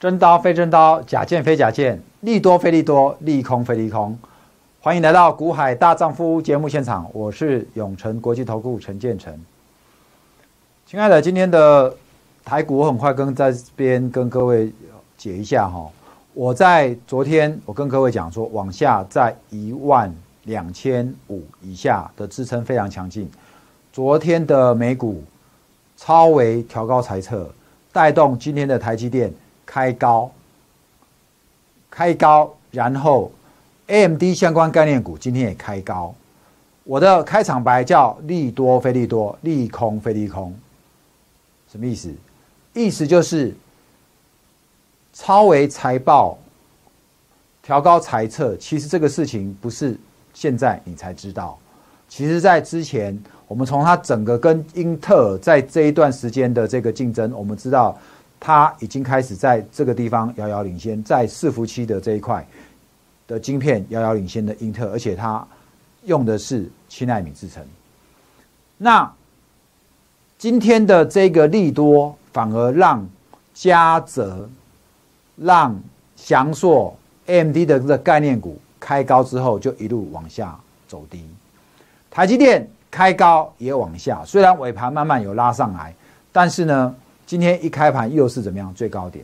真刀非真刀，假剑非假剑，利多非利多，利空非利空。欢迎来到股海大丈夫节目现场，我是永诚国际投顾陈建成。亲爱的，今天的台股我很快在这边跟各位解一下哈。我在昨天我跟各位讲说，往下在12500以下的支撑非常强劲。昨天的美股超微调高财测，带动今天的台积电开高，然后 AMD 相关概念股今天也开高。我的开场白叫利多非利多，利空非利空。什么意思？意思就是超微财报调高财测，其实这个事情不是现在你才知道，其实在之前我们从它整个跟英特尔在这一段时间的这个竞争，我们知道它已经开始在这个地方遥遥领先，在伺服器的这一块的晶片遥遥领先的英特尔，而且它用的是7奈米制程。那今天的这个利多反而让嘉泽、让翔硕、AMD 的概念股开高之后就一路往下走低，台积电开高也往下，虽然尾盘慢慢有拉上来，但是呢，今天一开盘又是怎么样最高点。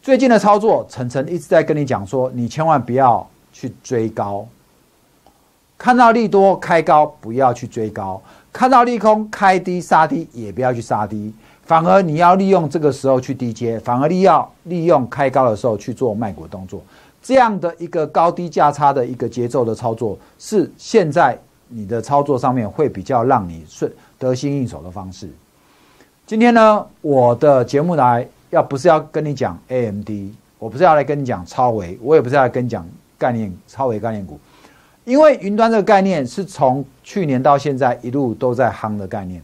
最近的操作，晨晨一直在跟你讲说，你千万不要去追高，看到利多开高不要去追高，看到利空开低杀低也不要去杀低，反而你要利用这个时候去低接，反而要利用开高的时候去做卖股动作，这样的一个高低价差的一个节奏的操作，是现在你的操作上面会比较让你得心应手的方式。今天呢，我的节目来不是要跟你讲 AMD， 我不是要来跟你讲超微，我也不是要来跟你讲概念超微概念股。因为云端这个概念是从去年到现在一路都在夯的概念，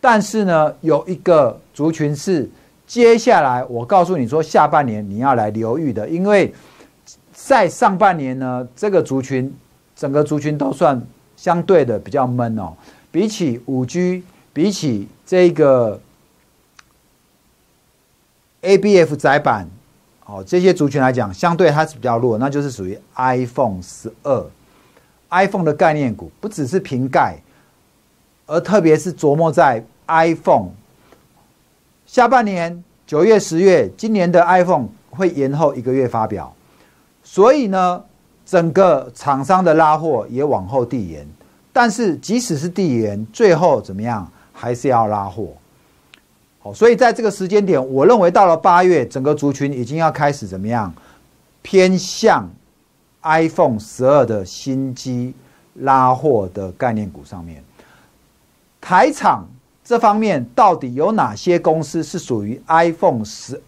但是呢，有一个族群是接下来我告诉你说下半年你要来留意的，因为在上半年呢，这个族群整个族群都算相对的比较闷哦，比起 5G， 比起这个 ABF 载板哦这些族群来讲，相对它是比较弱，那就是属于 iPhone 12。iPhone 的概念股不只是瓶盖，而特别是琢磨在 iPhone 下半年9月、10月，今年的 iPhone 会延后1个月发表，所以呢，整个厂商的拉货也往后递延。但是即使是递延，最后怎么样还是要拉货。好，所以在这个时间点，我认为到了8月，整个族群已经要开始怎么样偏向iPhone 12的新机拉货的概念股上面。台厂这方面到底有哪些公司是属于 iPhone 12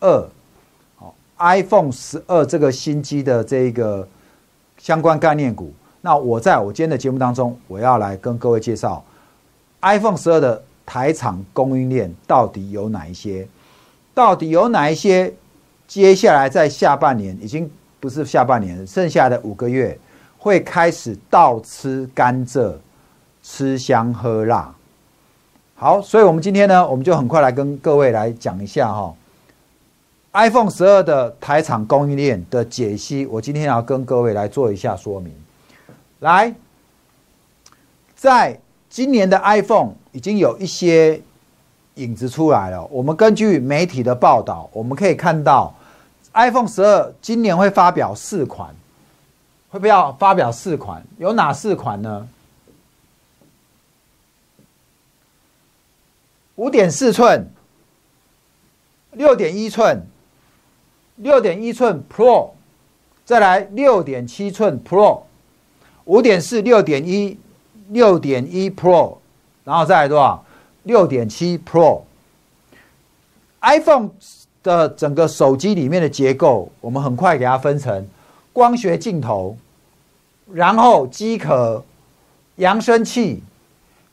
iPhone 12这个新机的这个相关概念股，那我在我今天的节目当中，我要来跟各位介绍 iPhone 12的台厂供应链到底有哪一些，接下来在下半年已经不是下半年，剩下的5个月会开始倒吃甘蔗，吃香喝辣。好，所以我们今天呢，我们就很快来跟各位来讲一下哈，iPhone 12的台厂供应链的解析，我今天要跟各位来做一下说明。来，在今年的 iPhone 已经有一些影子出来了，我们根据媒体的报道，我们可以看到iPhone 12今年会发表4款，会不会发表4款？有哪4款呢？ 5.4 寸、6.1 寸、6.1 寸 Pro， 再来 6.7 寸 Pro， 5.4、6.1、6.1 Pro， 然后再来多少？ 6.7 Pro。 iPhone的整个手机里面的结构，我们很快给它分成光学镜头，然后机壳、扬声器、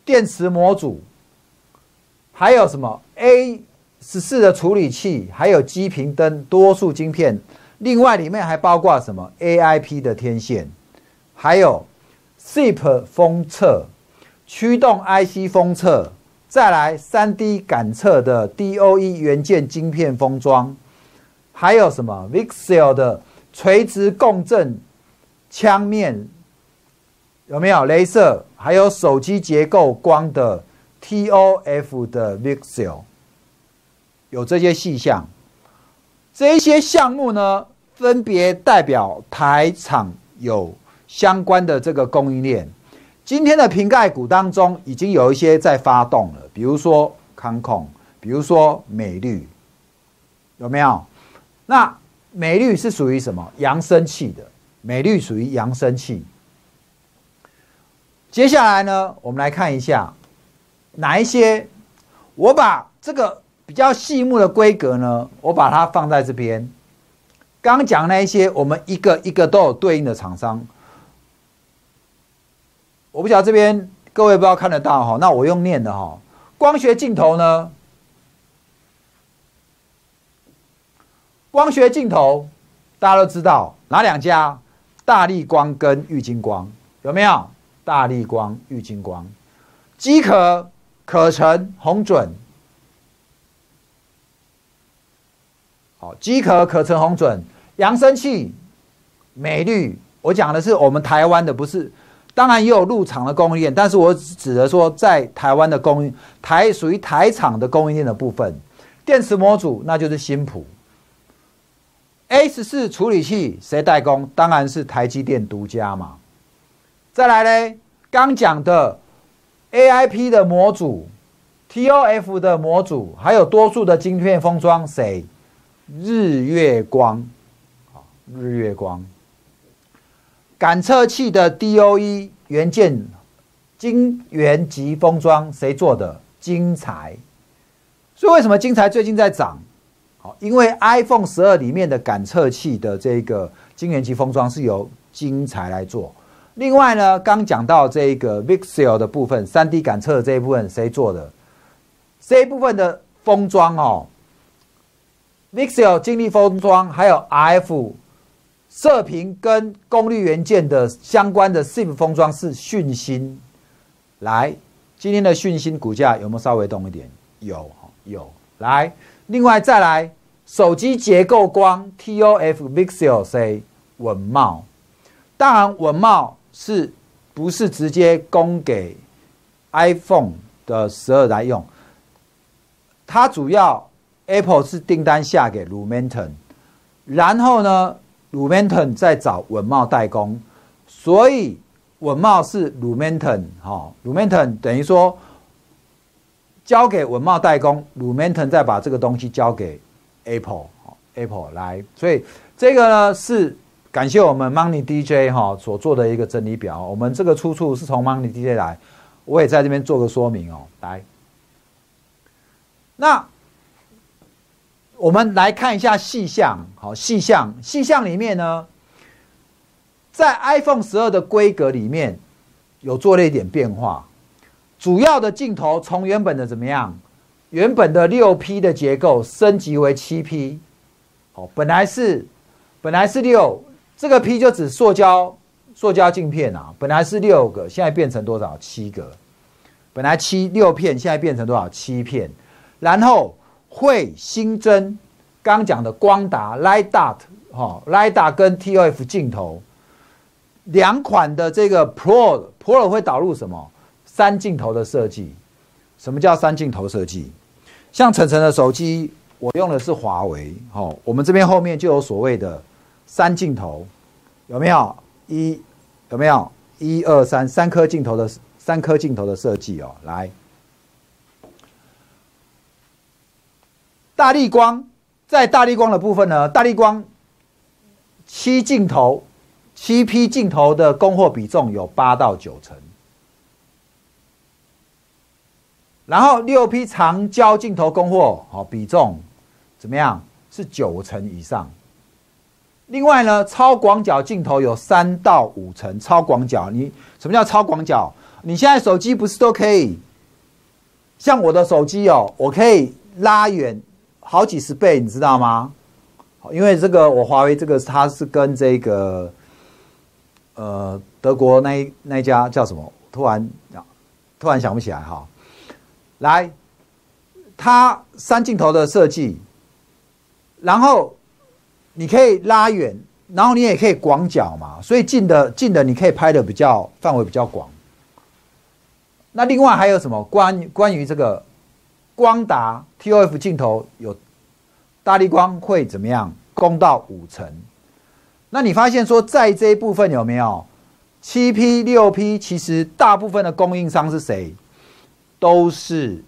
电池模组，还有什么 A14 的处理器，还有基频灯、多数晶片，另外里面还包括什么 AIP 的天线，还有 SIP 封测、驱动 IC 封测，再来 3D 感测的 DOE 元件晶片封装，还有什么 VCSEL 的垂直共振腔面有没有？雷射，还有手机结构光的 TOF 的 VCSEL， 有这些细项。这一些项目呢，分别代表台厂有相关的这个供应链。今天的瓶盖股当中，已经有一些在发动了，比如说康控，比如说美绿，有没有？那美绿是属于什么？扬声器的，美绿属于扬声器。接下来呢，我们来看一下哪一些，我把这个比较细目的规格呢，我把它放在这边。刚刚讲那一些，我们一个一个都有对应的厂商。我不晓得这边各位不知道看得到哈，那我用念的哈。光学镜头呢？光学镜头大家都知道哪两家？大立光跟玉晶光，有没有？大立光、玉晶光，机壳、可成、红准。好，机壳、可成、红准，扬声器、美绿，我讲的是我们台湾的，不是。当然也有入场的供应链，但是我指的说在台湾的供应台属于台厂的供应链的部分，电池模组那就是新普 ，A14 处理器谁代工？当然是台积电独家嘛。再来呢，刚讲的 AIP 的模组、TOF 的模组，还有多数的晶片封装谁？日月光，日月光。感测器的 DOE 元件晶圆级封装谁做的？晶材。所以为什么晶材最近在涨？好，因为 iPhone 12里面的感测器的这个晶圆级封装是由晶材来做。另外呢，刚讲到这个 VCSEL 的部分 ，3D 感测的这一部分谁做的？这一部分的封装哦 ，VCSEL 晶粒封装还有 RF。射频跟功率元件的相关的 SIP 封装是讯芯，来，今天的讯芯股价有没有稍微动一点？有，来，另外再来手机结构光 TOF VCSEL 谁？稳懋，当然稳懋是不是直接供给 iPhone 的12来用？它主要 Apple 是订单下给 Lumentum， 然后呢？Lumentum 在找稳懋代工，所以稳懋是 Lumentum 哈 ，Lumentum 等于说交给稳懋代工 ，Lumentum 再把这个东西交给 Apple 来，所以这个呢是感谢我们 Money DJ 哈所做的一个整理表，我们这个出处是从 Money DJ 来，我也在这边做个说明哦，来，那。我们来看一下细项，好，细项里面呢，在 iPhone 12的规格里面有做了一点变化，主要的镜头从原本的怎么样，原本的 6P 的结构升级为 7P， 好，本来是6，这个 P 就指塑胶镜片啊，本来是6个，现在变成多少？7个，本来6片，现在变成多少？7片，然后。会新增刚讲的光达 LiDAR 哈 LiDAR 跟 TOF 镜头两款的这个 Pro 会导入什么三镜头的设计？什么叫三镜头设计？像晨晨的手机，我用的是华为，哦，我们这边后面就有所谓的三镜头，有没有？1、2、3三颗镜头的设计哦，来。大立光在大立光的部分呢，大立光7P 镜头的供货比重有8到9成，然后6P 长焦镜头供货好比重怎么样？是9成以上。另外呢，超广角镜头有3到5成，超广角，你什么叫超广角？你现在手机不是都可以？像我的手机哦，我可以拉远。好几十倍，你知道吗？因为这个我华为这个它是跟这个德国那一家叫什么？突然想不起来哈。来，它三镜头的设计，然后你可以拉远，然后你也可以广角嘛，所以近的你可以拍的比较范围比较广。那另外还有什么关于这个光达 TOF 镜头有大力光会怎么样攻到5层？那你发现说在这一部分有没有 7P、6P？ 其实大部分的供应商是谁？都是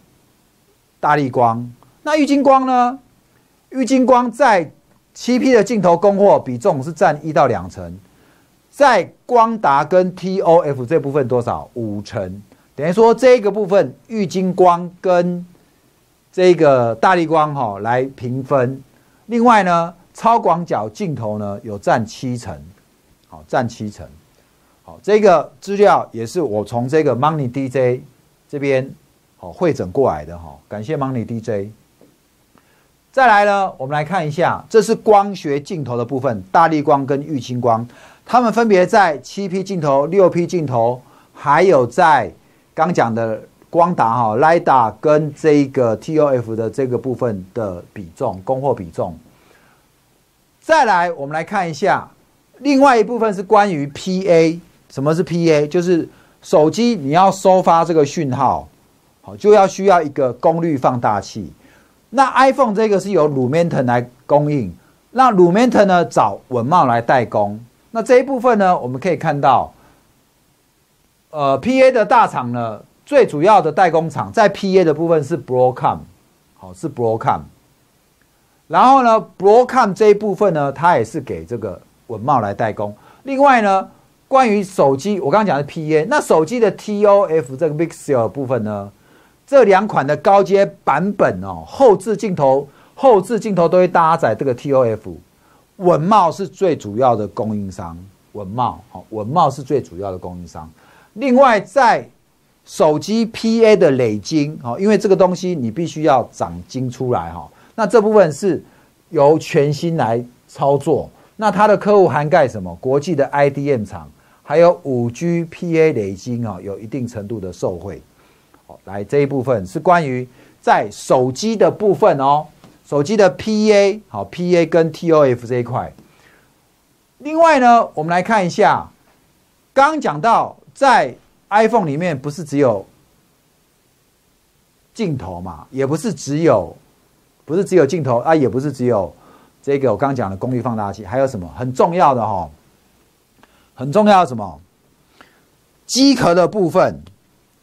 大力光。那玉晶光呢？玉晶光在 7P 的镜头供货比重是占1到2成，在光达跟 TOF 这部分多少？5成。等于说这个部分玉晶光跟这个大力光来平分。另外呢，超广角镜头呢有占7成，好，占7成。好，这个资料也是我从这个 Money DJ 这边好汇整过来的哈，感谢 Money DJ。再来呢，我们来看一下，这是光学镜头的部分，大力光跟玉晶光，他们分别在 7P 镜头、6P 镜头，还有在刚讲的光达哈 LiDAR 跟这个 TOF 的这个部分的比重，供货比重。再来，我们来看一下，另外一部分是关于 PA， 什么是 PA？ 就是手机你要收发这个讯号，好，就要需要一个功率放大器。那 iPhone 这个是由 Lumentum 来供应，那 Lumentum 呢找文茂来代工。那这一部分呢，我们可以看到，PA 的大厂呢，最主要的代工厂在 PA 的部分是 Broadcom， 好，是 Broadcom。然后呢 ，Broadcom 这一部分呢，它也是给这个文茂来代工。另外呢，关于手机，我刚刚讲的 PA， 那手机的 TOF 这个 Pixel 的部分呢？这两款的高阶版本哦，后置镜头都会搭载这个 TOF， 文茂是最主要的供应商，文茂是最主要的供应商。另外，在手机 PA 的累晶哦，因为这个东西你必须要长晶出来哈，那这部分是由全新来操作。那它的客户涵盖什么？国际的 IDM 厂，还有 5G PA 累晶啊，有一定程度的受惠。来，这一部分是关于在手机的部分哦，手机的 PA 好 ，PA 跟 TOF 这一块。另外呢，我们来看一下，刚讲到在 iPhone 里面不是只有镜头嘛，也不是只有镜头啊，也不是只有这个我刚讲的功率放大器，还有什么很重要的哦，很重要的什么机壳的部分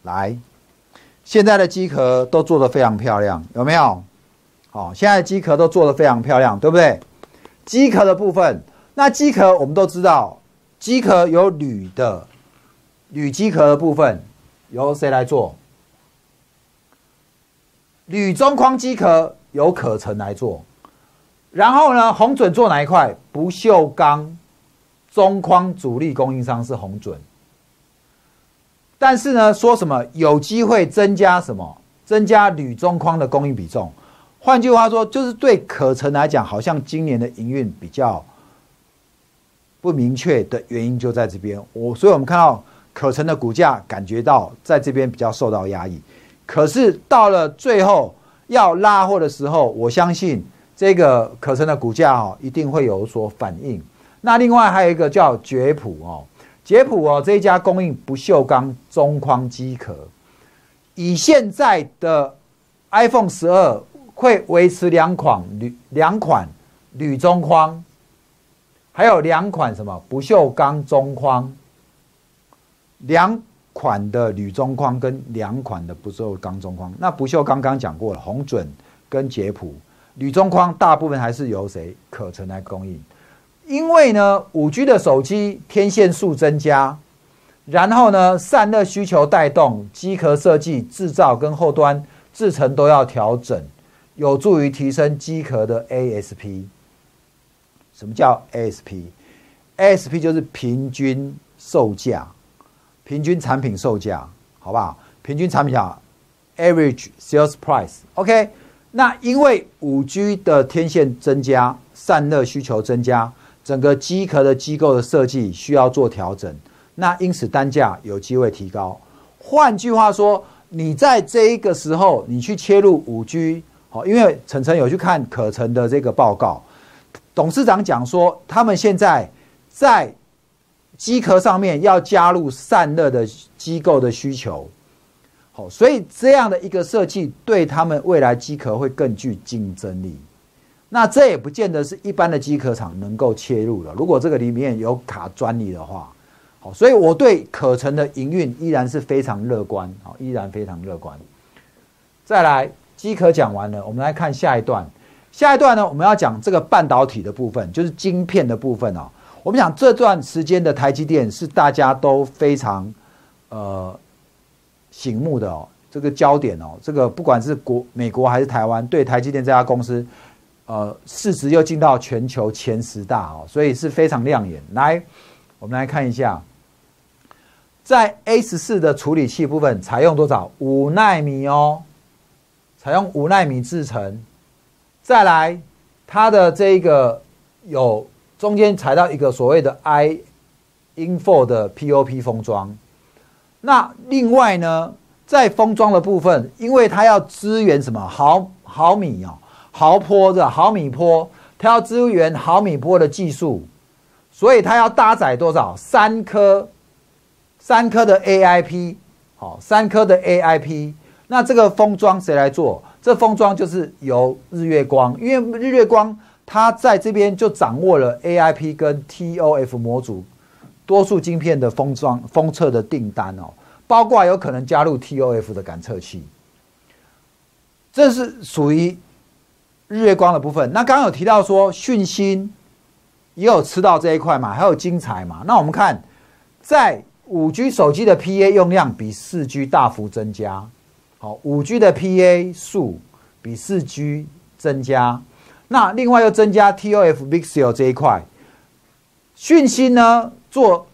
来。现在的机壳都做得非常漂亮，有没有？好，现在的机壳都做得非常漂亮，对不对？机壳的部分，那机壳我们都知道，机壳有铝机壳的部分由谁来做？铝中框机壳由可成来做。然后呢，红准做哪一块？不锈钢中框主力供应商是红准。但是呢，说什么有机会增加什么？增加铝中框的供应比重。换句话说，就是对可成来讲，好像今年的营运比较不明确的原因就在这边。所以我们看到可成的股价感觉到在这边比较受到压抑。可是到了最后要拉货的时候，我相信这个可成的股价一定会有所反应。那另外还有一个叫绝谱哦。捷普哦，这一家供应不锈钢中框机壳，以现在的 iPhone 12会维持两款铝中框，还有2款什么不锈钢中框，2款的铝中框跟2款的不锈钢中框。那不锈钢刚讲过了，红准跟捷普，铝中框大部分还是由谁可成来供应。因为呢 ，5G 的手机天线数增加，然后呢，散热需求带动机壳设计、制造跟后端制程都要调整，有助于提升机壳的 ASP。什么叫 ASP？ASP 就是平均售价，平均产品售价，好不好？平均产品价 （average sales price）。OK， 那因为 5G 的天线增加，散热需求增加。整个机壳的机构的设计需要做调整，那因此单价有机会提高。换句话说，你在这一个时候你去切入 5G， 因为晨晨有去看可成的这个报告，董事长讲说，他们现在在机壳上面要加入散热的机构的需求，好，所以这样的一个设计对他们未来机壳会更具竞争力。那这也不见得是一般的机壳厂能够切入的，如果这个里面有卡专利的话，好，所以我对可成的营运依然是非常乐观，好，依然非常乐观。再来，机壳讲完了，我们来看下一段。下一段呢，我们要讲这个半导体的部分，就是晶片的部分哦。我们讲这段时间的台积电是大家都非常醒目的哦，这个焦点哦，这个不管是美国还是台湾，对台积电这家公司，市值又进到全球前10大哦，所以是非常亮眼。来，我们来看一下，在 A14 的处理器部分采用多少5奈米哦，采用5奈米制程。再来，它的这个有中间裁到一个所谓的 I-InFO 的 POP 封装。那另外呢，在封装的部分，因为它要支援什么毫米哦，毫米波，它要支援毫米波的技术，所以它要搭载多少3颗的 AIP， 好，3颗的 AIP。那这个封装谁来做？这封装就是由日月光，因为日月光它在这边就掌握了 AIP 跟 TOF 模组多数晶片的封装封测的订单哦，包括有可能加入 TOF 的感测器，这是属于日月光的部分。那刚刚有提到说讯芯也有吃到这一块嘛，还有晶材嘛。那我们看，在 5G 手机的 PA 用量比 4G 大幅增加。好 ，5G 的 PA 数比 4G 增加，那另外又增加 TOF Pixel 这一块，讯芯呢做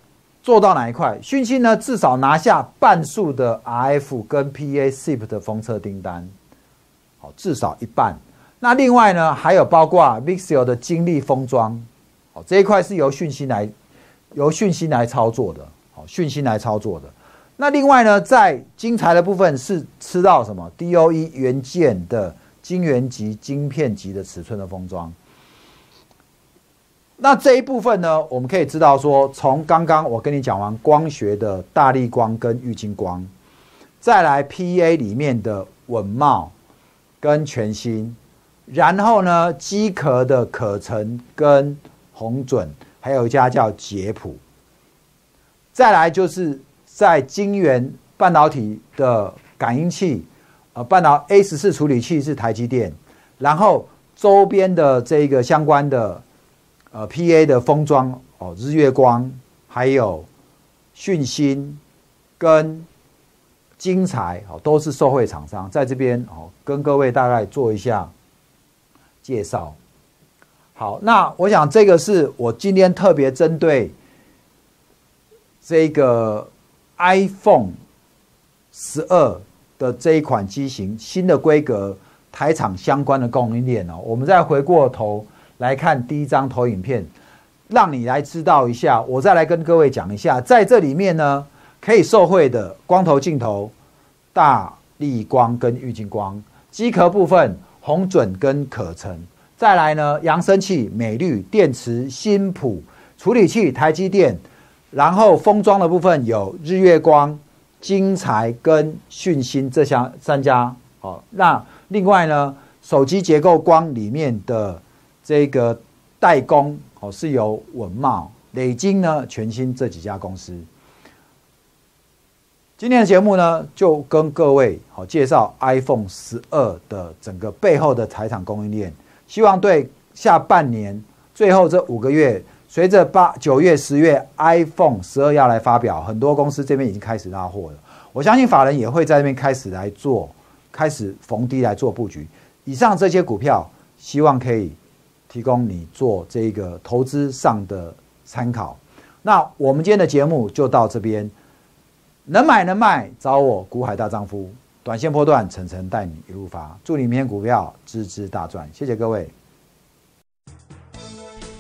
到哪一块？讯芯呢至少拿下半数的 RF 跟 PA SIP 的封测订单，好，至少一半。那另外呢还有包括 Pixel 的精力封装，好，这一块是由讯芯来操作的，好，讯芯来操作的。那另外呢，在晶材的部分是吃到什么 DOE 元件的晶圆级、晶片级的尺寸的封装。那这一部分呢，我们可以知道说，从刚刚我跟你讲完光学的大力光跟玉晶光，再来 PA 里面的稳懋跟全新，然后呢机壳的可成跟宏准，还有一家叫捷普，再来就是。在晶圆半导体的感应器，A14 处理器是台积电，然后周边的这个相关的PA 的封装哦，日月光，还有讯芯跟晶材哦，都是受惠厂商，在这边哦跟各位大概做一下介绍。好，那我想这个是我今天特别针对这个。iPhone 12的这一款机型新的规格台厂相关的供应链哦，我们再回过头来看第一张投影片，让你来知道一下，我再来跟各位讲一下，在这里面呢可以受惠的光头镜头大力光跟玉晶光，机壳部分宏准跟可成，再来呢扬声器美律电池新普处理器台积电。然后封装的部分有日月光、晶材跟讯芯这3家。好，那另外呢，手机结构光里面的这个代工哦是由稳懋、磊晶呢、全新这几家公司。今天的节目呢，就跟各位好介绍 iPhone 12的整个背后的台厂供应链，希望对下半年最后这5个月。随着9月、10月 iPhone 12要来发表，很多公司这边已经开始拉货了。我相信法人也会在这边开始逢低来做布局。以上这些股票，希望可以提供你做这个投资上的参考。那我们今天的节目就到这边，能买能卖，找我股海大丈夫，短线波段层层带你一路发。祝你明天股票支支大赚，谢谢各位。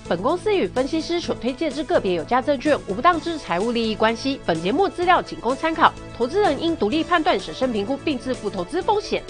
本公司与分析师所推荐之个别有价证券无不当之财务利益关系。本节目资料仅供参考，投资人应独立判断、审慎评估并自负投资风险。